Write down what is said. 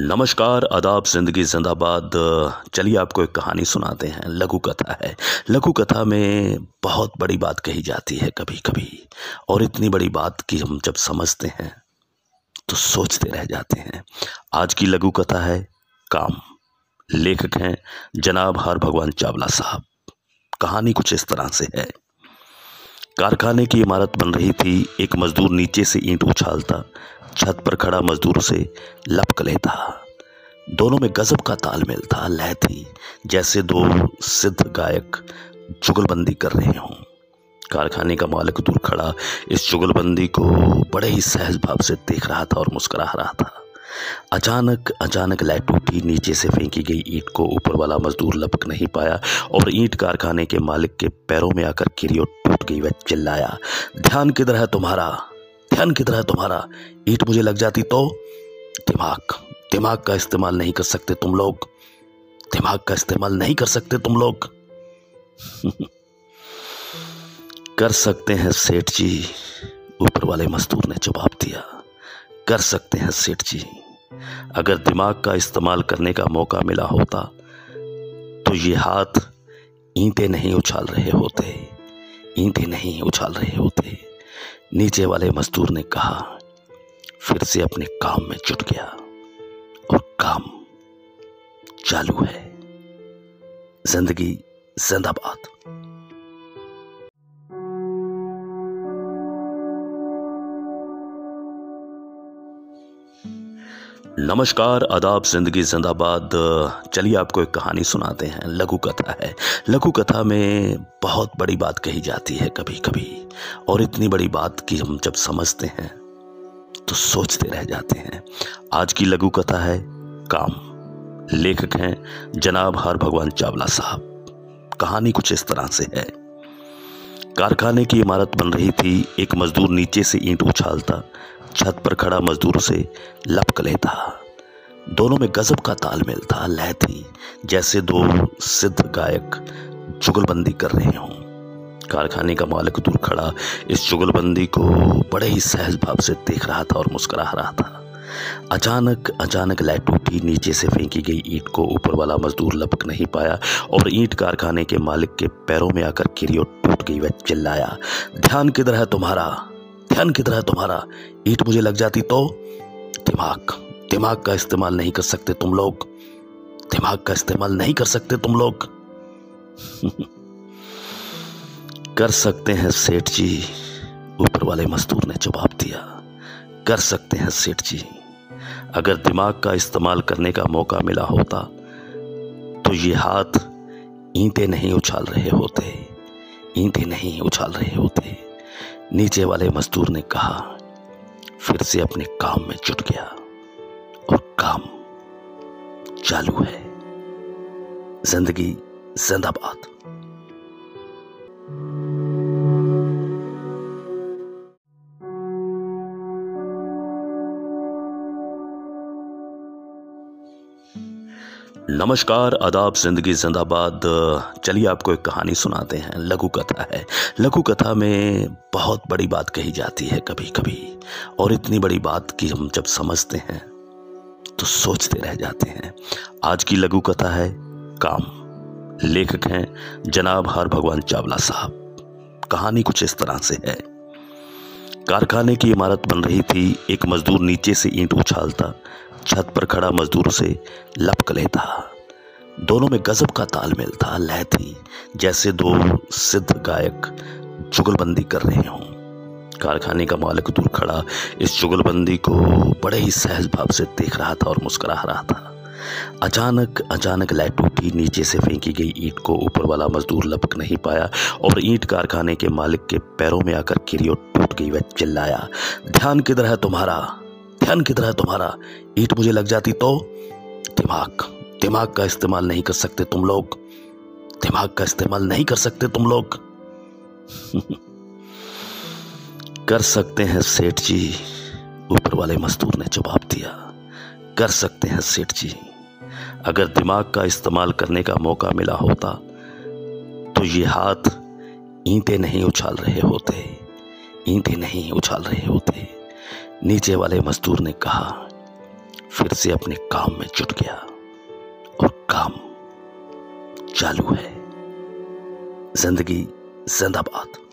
नमस्कार, आदाब, ज़िंदगी जिंदाबाद। चलिए आपको एक कहानी सुनाते हैं। लघु कथा है। लघु कथा में बहुत बड़ी बात कही जाती है कभी कभी, और इतनी बड़ी बात कि हम जब समझते हैं तो सोचते रह जाते हैं। आज की लघु कथा है काम। लेखक हैं जनाब हर भगवान चावला साहब। कहानी कुछ इस तरह से है। कारखाने की इमारत बन रही थी। एक मज़दूर नीचे से ईंट उछालता, छत पर खड़ा मज़दूर से लपक लेता। दोनों में गजब का तालमेल था, लय थी, जैसे दो सिद्ध गायक जुगलबंदी कर रहे हों। कारखाने का मालिक दूर खड़ा इस जुगलबंदी को बड़े ही सहज भाव से देख रहा था और मुस्कुरा रहा था। अचानक लय टूटी। नीचे से फेंकी गई ईंट को ऊपर वाला मजदूर लपक नहीं पाया और ईंट कारखाने के मालिक के पैरों में आकर गिरी और टूट गई। वह चिल्लाया, ध्यान किधर है तुम्हारा, ईंट मुझे लग जाती तो। दिमाग का इस्तेमाल नहीं कर सकते तुम लोग। कर सकते हैं सेठ जी, ऊपर वाले मजदूर ने जवाब दिया। कर सकते हैं सेठ जी। अगर दिमाग का इस्तेमाल करने का मौका मिला होता तो ये हाथ ईंटें नहीं उछाल रहे होते। नीचे वाले मजदूर ने कहा। फिर से अपने काम में जुट गया और काम चालू है। जिंदगी जिंदाबाद। नमस्कार, आदाब, ज़िंदगी जिंदाबाद। चलिए आपको एक कहानी सुनाते हैं। लघु कथा है। लघु कथा में बहुत बड़ी बात कही जाती है कभी कभी, और इतनी बड़ी बात कि हम जब समझते हैं तो सोचते रह जाते हैं। आज की लघु कथा है काम। लेखक हैं जनाब हर भगवान चावला साहब। कहानी कुछ इस तरह से है। कारखाने की इमारत बन रही थी। एक मज़दूर नीचे से ईंट उछालता, छत पर खड़ा मजदूर से लपक लेता। दोनों में गजब का तालमेल था, लय थी, जैसे दो सिद्ध गायक जुगलबंदी कर रहे हों। कारखाने का मालिक दूर खड़ा इस जुगलबंदी को बड़े ही सहज भाव से देख रहा था और मुस्कुरा रहा था। अचानक लय टूटी। नीचे से फेंकी गई ईंट को ऊपर वाला मजदूर लपक नहीं पाया और ईंट कारखाने के मालिक के पैरों में आकर गिरी और टूट गई। वह चिल्लाया, ध्यान किधर है तुम्हारा, ईंट मुझे लग जाती तो। दिमाग का इस्तेमाल नहीं कर सकते तुम लोग। कर सकते हैं सेठ जी, ऊपर वाले मजदूर ने जवाब दिया। कर सकते हैं सेठ जी। अगर दिमाग का इस्तेमाल करने का मौका मिला होता तो ये हाथ ईंटें नहीं उछाल रहे होते। नीचे वाले मजदूर ने कहा। फिर से अपने काम में जुट गया और काम चालू है। जिंदगी जिंदाबाद। नमस्कार, आदाब, ज़िंदगी जिंदाबाद। चलिए आपको एक कहानी सुनाते हैं। लघु कथा है। लघु कथा में बहुत बड़ी बात कही जाती है कभी कभी, और इतनी बड़ी बात कि हम जब समझते हैं तो सोचते रह जाते हैं। आज की लघु कथा है काम। लेखक हैं जनाब हर भगवान चावला साहब। कहानी कुछ इस तरह से है। कारखाने की इमारत बन रही थी। एक मजदूर नीचे से ईंट उछालता, छत पर खड़ा मजदूर से लपक लेता। दोनों में गजब का तालमेल था, लय थी, जैसे दो सिद्ध गायक जुगलबंदी कर रहे हों। कारखाने का मालिक दूर खड़ा इस जुगलबंदी को बड़े ही सहज भाव से देख रहा था और मुस्कुरा रहा था। अचानक लय टूटी। नीचे से फेंकी गई ईंट को ऊपर वाला मजदूर लपक नहीं पाया और ईंट कारखाने के मालिक के पैरों में आकर गिरी और टूट गई। वह चिल्लाया, ध्यान किधर है तुम्हारा, ईंट मुझे लग जाती तो। दिमाग का इस्तेमाल नहीं कर सकते तुम लोग। कर सकते हैं सेठ जी, ऊपर वाले मजदूर ने जवाब दिया। कर सकते हैं सेठ जी। अगर दिमाग का इस्तेमाल करने का मौका मिला होता तो ये हाथ ईंटें नहीं उछाल रहे होते। नीचे वाले मजदूर ने कहा। फिर से अपने काम में जुट गया और काम चालू है। जिंदगी जिंदाबाद।